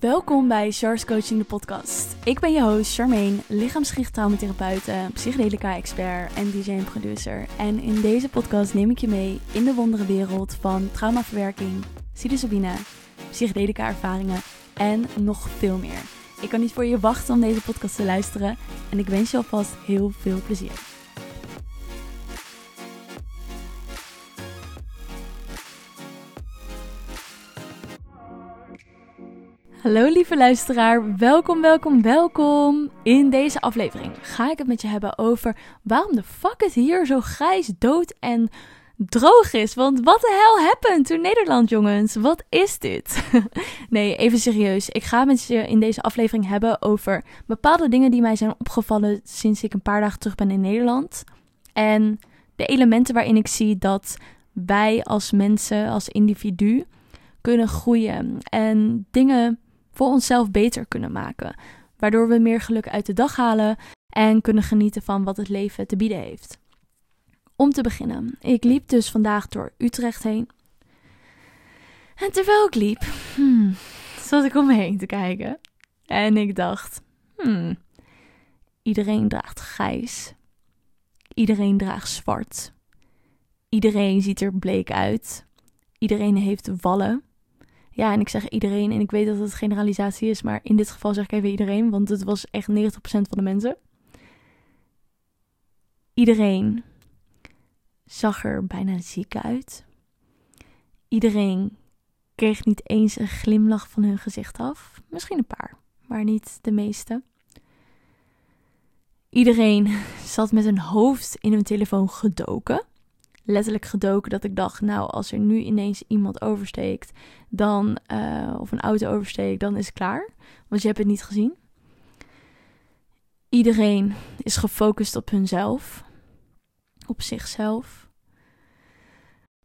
Welkom bij Char's Coaching, de podcast. Ik ben je host Charmaine, lichaamsgericht traumatherapeute, psychedelica-expert en DJ-producer. En in deze podcast neem ik je mee in de wondere wereld van traumaverwerking, psilocybine, psychedelica-ervaringen en nog veel meer. Ik kan niet voor je wachten om deze podcast te luisteren en ik wens je alvast heel veel plezier. Hallo lieve luisteraar, welkom. In deze aflevering ga ik het met je hebben over waarom de fuck het hier zo grijs, dood en droog is. Want wat de hell happened to Nederland, jongens? Wat is dit? Nee, even serieus. Ik ga het met je in deze aflevering hebben over bepaalde dingen die mij zijn opgevallen sinds ik een paar dagen terug ben in Nederland. En de elementen waarin ik zie dat wij als mensen, als individu, kunnen groeien en dingen voor onszelf beter kunnen maken. Waardoor we meer geluk uit de dag halen en kunnen genieten van wat het leven te bieden heeft. Om te beginnen, ik liep dus vandaag door Utrecht heen. En terwijl ik liep, zat ik om me heen te kijken. En ik dacht, iedereen draagt grijs. Iedereen draagt zwart. Iedereen ziet er bleek uit. Iedereen heeft wallen. Ja, en ik zeg iedereen en ik weet dat het generalisatie is, maar in dit geval zeg ik even iedereen, want het was echt 90% van de mensen. Iedereen zag er bijna ziek uit. Iedereen kreeg niet eens een glimlach van hun gezicht af. Misschien een paar, maar niet de meeste. Iedereen zat met hun hoofd in hun telefoon gedoken. Letterlijk gedoken, dat ik dacht, nou, als er nu ineens iemand oversteekt, dan of een auto oversteekt, dan is het klaar. Want je hebt het niet gezien. Iedereen is gefocust op hunzelf. Op zichzelf.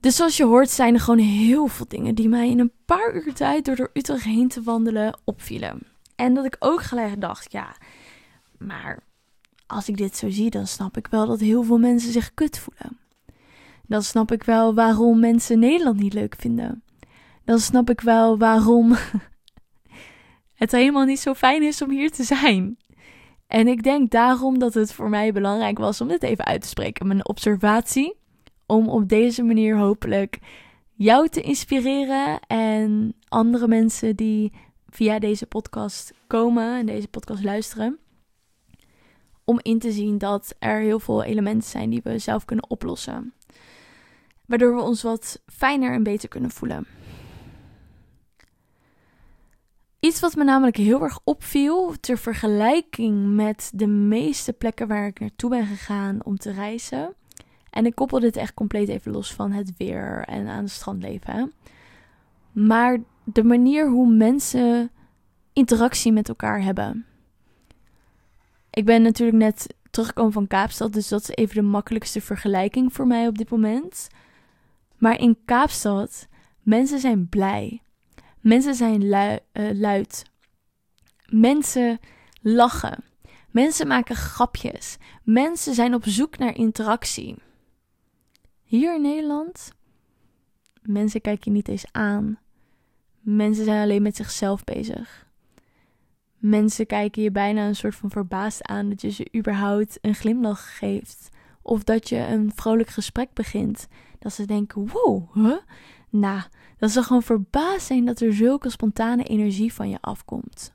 Dus zoals je hoort zijn er gewoon heel veel dingen die mij in een paar uur tijd door Utrecht heen te wandelen opvielen. En dat ik ook gelijk dacht, ja, maar als ik dit zo zie, dan snap ik wel dat heel veel mensen zich kut voelen. Dan snap ik wel waarom mensen Nederland niet leuk vinden. Dan snap ik wel waarom het helemaal niet zo fijn is om hier te zijn. En ik denk daarom dat het voor mij belangrijk was om dit even uit te spreken. Mijn observatie. Om op deze manier hopelijk jou te inspireren. En andere mensen die via deze podcast komen en deze podcast luisteren. Om in te zien dat er heel veel elementen zijn die we zelf kunnen oplossen. Waardoor we ons wat fijner en beter kunnen voelen. Iets wat me namelijk heel erg opviel, ter vergelijking met de meeste plekken waar ik naartoe ben gegaan om te reizen. En ik koppel dit echt compleet even los van het weer en aan het strandleven. Hè? Maar de manier hoe mensen interactie met elkaar hebben. Ik ben natuurlijk net teruggekomen van Kaapstad, dus dat is even de makkelijkste vergelijking voor mij op dit moment. Maar in Kaapstad, mensen zijn blij. Mensen zijn luid. Mensen lachen. Mensen maken grapjes. Mensen zijn op zoek naar interactie. Hier in Nederland, mensen kijken je niet eens aan. Mensen zijn alleen met zichzelf bezig. Mensen kijken je bijna een soort van verbaasd aan dat je ze überhaupt een glimlach geeft. Of dat je een vrolijk gesprek begint. Dat ze denken, wow, huh? Nou, dat ze gewoon verbaasd zijn dat er zulke spontane energie van je afkomt.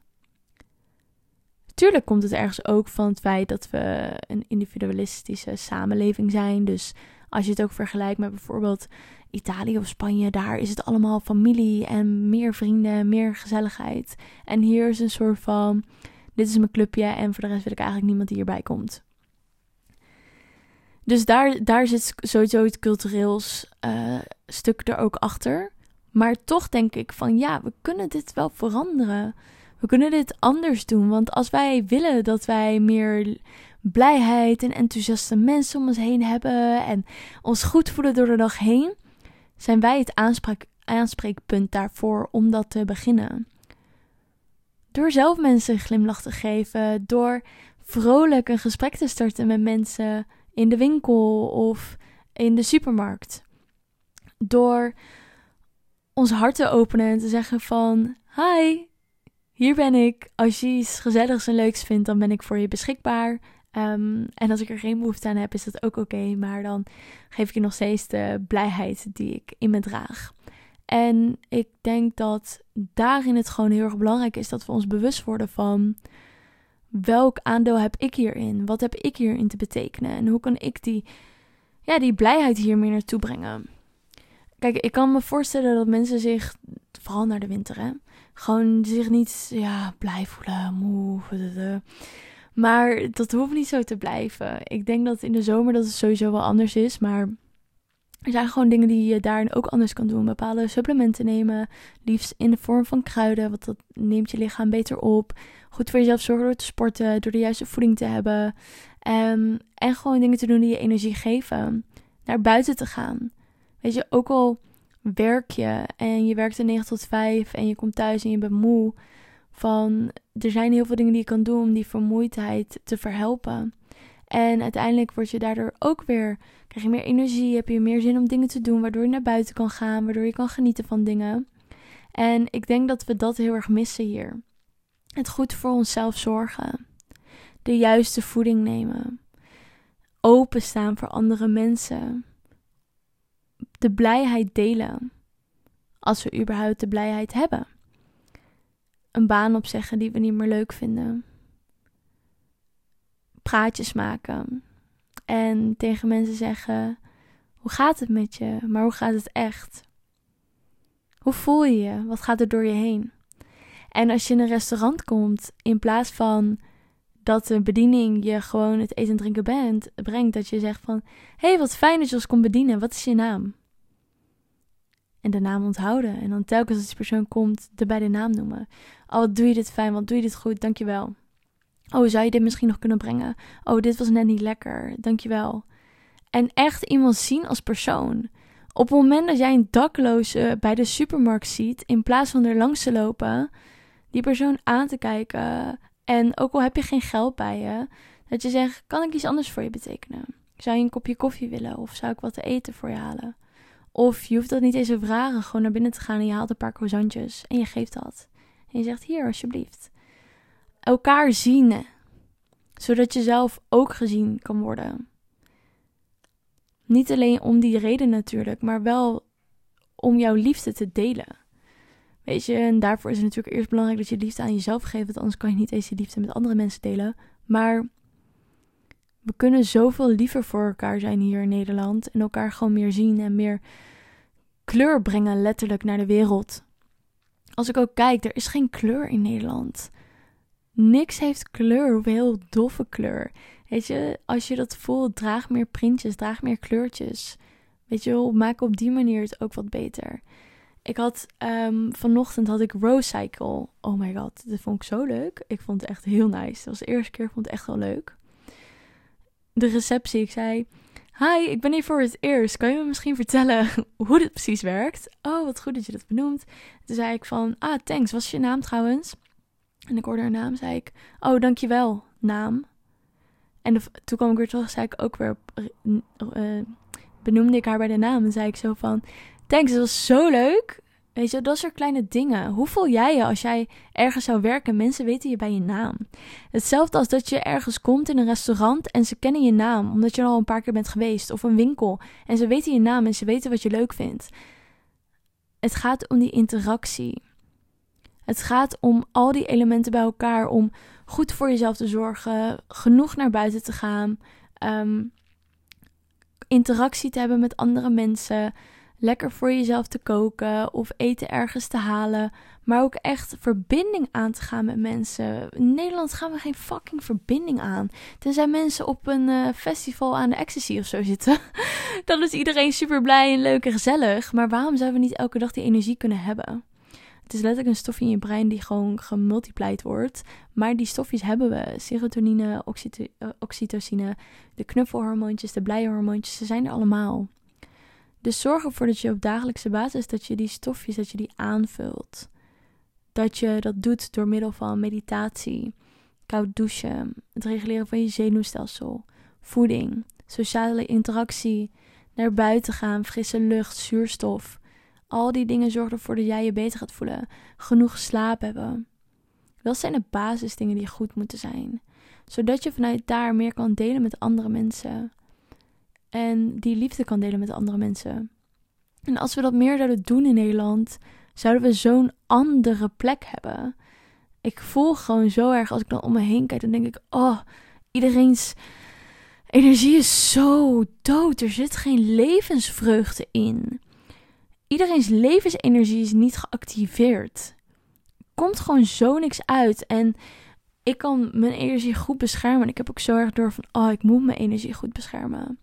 Tuurlijk komt het ergens ook van het feit dat we een individualistische samenleving zijn. Dus als je het ook vergelijkt met bijvoorbeeld Italië of Spanje, daar is het allemaal familie en meer vrienden, meer gezelligheid. En hier is een soort van, dit is mijn clubje en voor de rest wil ik eigenlijk niemand die hierbij komt. Dus daar zit sowieso het cultureels stuk er ook achter. Maar toch denk ik van ja, we kunnen dit wel veranderen. We kunnen dit anders doen. Want als wij willen dat wij meer blijheid en enthousiaste mensen om ons heen hebben. En ons goed voelen door de dag heen. Zijn wij het aanspreekpunt daarvoor om dat te beginnen. Door zelf mensen een glimlach te geven. Door vrolijk een gesprek te starten met mensen in de winkel of in de supermarkt. Door ons hart te openen en te zeggen van, hi, Hier ben ik. Als je iets gezelligs en leuks vindt, dan ben ik voor je beschikbaar. En als ik er geen behoefte aan heb, is dat ook oké. Maar dan geef ik je nog steeds de blijheid die ik in me draag. En ik denk dat daarin het gewoon heel erg belangrijk is dat we ons bewust worden van welk aandeel heb ik hierin? Wat heb ik hierin te betekenen? En hoe kan ik die blijheid hier meer naartoe brengen? Kijk, ik kan me voorstellen dat mensen zich, vooral naar de winter, hè, gewoon zich niet blij voelen, moe. Maar dat hoeft niet zo te blijven. Ik denk dat in de zomer dat het sowieso wel anders is, maar er zijn gewoon dingen die je daarin ook anders kan doen. Bepaalde supplementen nemen, liefst in de vorm van kruiden, want dat neemt je lichaam beter op. Goed voor jezelf zorgen door te sporten, door de juiste voeding te hebben. En gewoon dingen te doen die je energie geven. Naar buiten te gaan. Weet je, ook al werk je en je werkt er 9 tot 5 en je komt thuis en je bent moe. Er zijn heel veel dingen die je kan doen om die vermoeidheid te verhelpen. En uiteindelijk word je daardoor ook weer, krijg je meer energie, heb je meer zin om dingen te doen, waardoor je naar buiten kan gaan, waardoor je kan genieten van dingen. En ik denk dat we dat heel erg missen hier. Het goed voor onszelf zorgen. De juiste voeding nemen. Openstaan voor andere mensen. De blijheid delen. Als we überhaupt de blijheid hebben. Een baan opzeggen die we niet meer leuk vinden. Praatjes maken. En tegen mensen zeggen, hoe gaat het met je? Maar hoe gaat het echt? Hoe voel je je? Wat gaat er door je heen? En als je in een restaurant komt, in plaats van dat de bediening je gewoon het eten en drinken brengt, dat je zegt van, hey, wat fijn dat je ons komt bedienen, wat is je naam? En de naam onthouden. En dan telkens als die persoon komt, erbij de naam noemen. Oh, wat doe je dit fijn, wat doe je dit goed, dankjewel. Oh, zou je dit misschien nog kunnen brengen? Oh, dit was net niet lekker, dankjewel. En echt iemand zien als persoon. Op het moment dat jij een dakloze bij de supermarkt ziet, in plaats van er langs te lopen, die persoon aan te kijken, en ook al heb je geen geld bij je, dat je zegt, kan ik iets anders voor je betekenen? Zou je een kopje koffie willen? Of zou ik wat te eten voor je halen? Of je hoeft dat niet eens te vragen, gewoon naar binnen te gaan en je haalt een paar croissantjes en je geeft dat. En je zegt, hier, alsjeblieft. Elkaar zien, zodat je zelf ook gezien kan worden. Niet alleen om die reden natuurlijk, maar wel om jouw liefde te delen. Weet je, en daarvoor is het natuurlijk eerst belangrijk dat je liefde aan jezelf geeft, want anders kan je niet eens die liefde met andere mensen delen. Maar we kunnen zoveel liever voor elkaar zijn hier in Nederland en elkaar gewoon meer zien en meer kleur brengen letterlijk naar de wereld. Als ik ook kijk, er is geen kleur in Nederland. Niks heeft kleur, hoewel doffe kleur. Weet je, als je dat voelt, draag meer printjes, draag meer kleurtjes. Weet je wel, maak op die manier het ook wat beter. Ik had vanochtend had ik Rose Cycle. Oh my god, dat vond ik zo leuk. Ik vond het echt heel nice. Dat was de eerste keer, ik vond het echt wel leuk. De receptie, ik zei, hi, ik ben hier voor het eerst. Kan je me misschien vertellen hoe dit precies werkt? Oh, wat goed dat je dat benoemt. Toen zei ik van, thanks, wat is je naam trouwens? En ik hoorde haar naam, zei ik, oh, dankjewel, naam. En toen kwam ik weer terug, zei ik ook weer, benoemde ik haar bij de naam. En zei ik zo van, thanks, dat was zo leuk. Weet je, dat soort kleine dingen. Hoe voel jij je als jij ergens zou werken en mensen weten je bij je naam? Hetzelfde als dat je ergens komt in een restaurant en ze kennen je naam, omdat je al een paar keer bent geweest. Of een winkel en ze weten je naam en ze weten wat je leuk vindt. Het gaat om die interactie. Het gaat om al die elementen bij elkaar, om goed voor jezelf te zorgen, genoeg naar buiten te gaan, interactie te hebben met andere mensen, lekker voor jezelf te koken of eten ergens te halen, maar ook echt verbinding aan te gaan met mensen. In Nederland gaan we geen fucking verbinding aan. Tenzij mensen op een festival aan de ecstasy of zo zitten. Dan is iedereen super blij en leuk en gezellig, maar waarom zouden we niet elke dag die energie kunnen hebben? Het is letterlijk een stofje in je brein die gewoon gemultiplied wordt. Maar die stofjes hebben we. Serotonine, oxytocine, de knuffelhormoontjes, de blije hormoontjes. Ze zijn er allemaal. Dus zorg ervoor dat je op dagelijkse basis dat je die stofjes, dat je die aanvult. Dat je dat doet door middel van meditatie, koud douchen, het reguleren van je zenuwstelsel, voeding, sociale interactie, naar buiten gaan, frisse lucht, zuurstof. Al die dingen zorgen ervoor dat jij je beter gaat voelen. Genoeg slaap hebben. Wat zijn de basisdingen die goed moeten zijn? Zodat je vanuit daar meer kan delen met andere mensen. En die liefde kan delen met andere mensen. En als we dat meer zouden doen in Nederland, zouden we zo'n andere plek hebben. Ik voel gewoon zo erg, als ik dan om me heen kijk, dan denk ik, oh, iedereen's energie is zo dood. Er zit geen levensvreugde in. Iedereen's levensenergie is niet geactiveerd. Komt gewoon zo niks uit. En ik kan mijn energie goed beschermen. En ik heb ook zo erg door van, oh, ik moet mijn energie goed beschermen.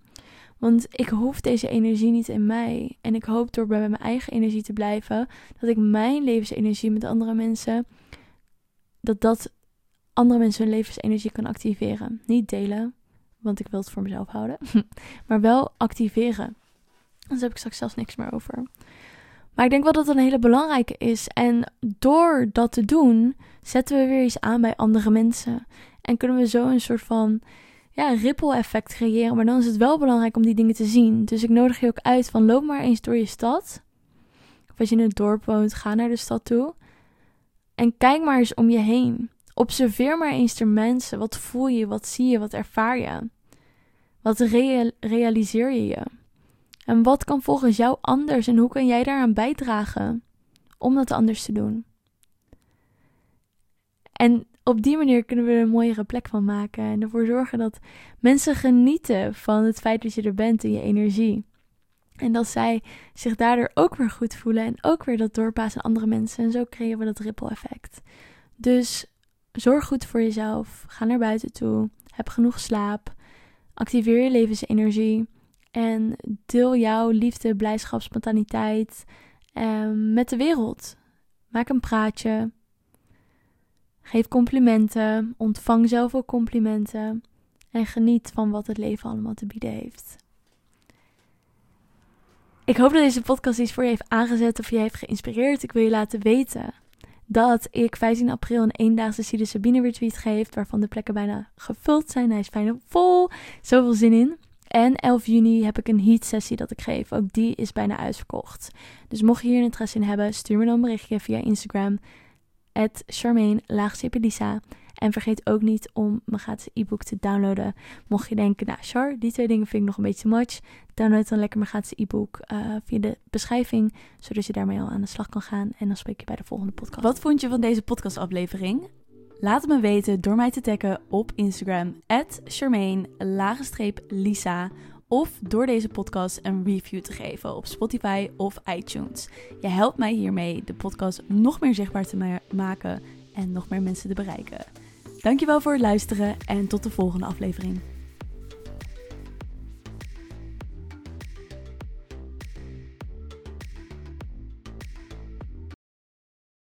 Want ik hoef deze energie niet in mij. En ik hoop door bij mijn eigen energie te blijven, dat ik mijn levensenergie met andere mensen, dat andere mensen hun levensenergie kan activeren. Niet delen, want ik wil het voor mezelf houden. Maar wel activeren. Anders heb ik straks zelfs niks meer over. Maar ik denk wel dat het een hele belangrijke is. En door dat te doen, zetten we weer iets aan bij andere mensen. En kunnen we zo een soort van ripple effect creëren. Maar dan is het wel belangrijk om die dingen te zien. Dus ik nodig je ook uit van, loop maar eens door je stad. Of als je in een dorp woont, ga naar de stad toe. En kijk maar eens om je heen. Observeer maar eens de mensen. Wat voel je, wat zie je, wat ervaar je? Wat realiseer je je? En wat kan volgens jou anders en hoe kan jij daaraan bijdragen om dat anders te doen? En op die manier kunnen we er een mooiere plek van maken en ervoor zorgen dat mensen genieten van het feit dat je er bent en je energie. En dat zij zich daardoor ook weer goed voelen en ook weer dat doorpassen aan andere mensen. En zo creëren we dat ripple effect. Dus zorg goed voor jezelf, ga naar buiten toe, heb genoeg slaap, activeer je levensenergie. En deel jouw liefde, blijdschap, spontaniteit met de wereld. Maak een praatje. Geef complimenten. Ontvang zelf ook complimenten. En geniet van wat het leven allemaal te bieden heeft. Ik hoop dat deze podcast iets voor je heeft aangezet of je heeft geïnspireerd. Ik wil je laten weten dat ik 15 april een eendaagse Sides Sabine Retweet geef, waarvan de plekken bijna gevuld zijn. Hij is bijna vol. Zoveel zin in. En 11 juni heb ik een heat sessie dat ik geef. Ook die is bijna uitverkocht. Dus mocht je hier interesse in hebben, stuur me dan een berichtje via Instagram. @Charmaine_Lisa. En vergeet ook niet om mijn gratis e-book te downloaden. Mocht je denken, nou Char, die twee dingen vind ik nog een beetje te much. Download dan lekker mijn gratis e-book via de beschrijving. Zodat je daarmee al aan de slag kan gaan. En dan spreek je bij de volgende podcast. Wat vond je van deze podcastaflevering? Laat het me weten door mij te taggen op Instagram @Charmaine_Lisa of door deze podcast een review te geven op Spotify of iTunes. Je helpt mij hiermee de podcast nog meer zichtbaar te maken en nog meer mensen te bereiken. Dankjewel voor het luisteren en tot de volgende aflevering.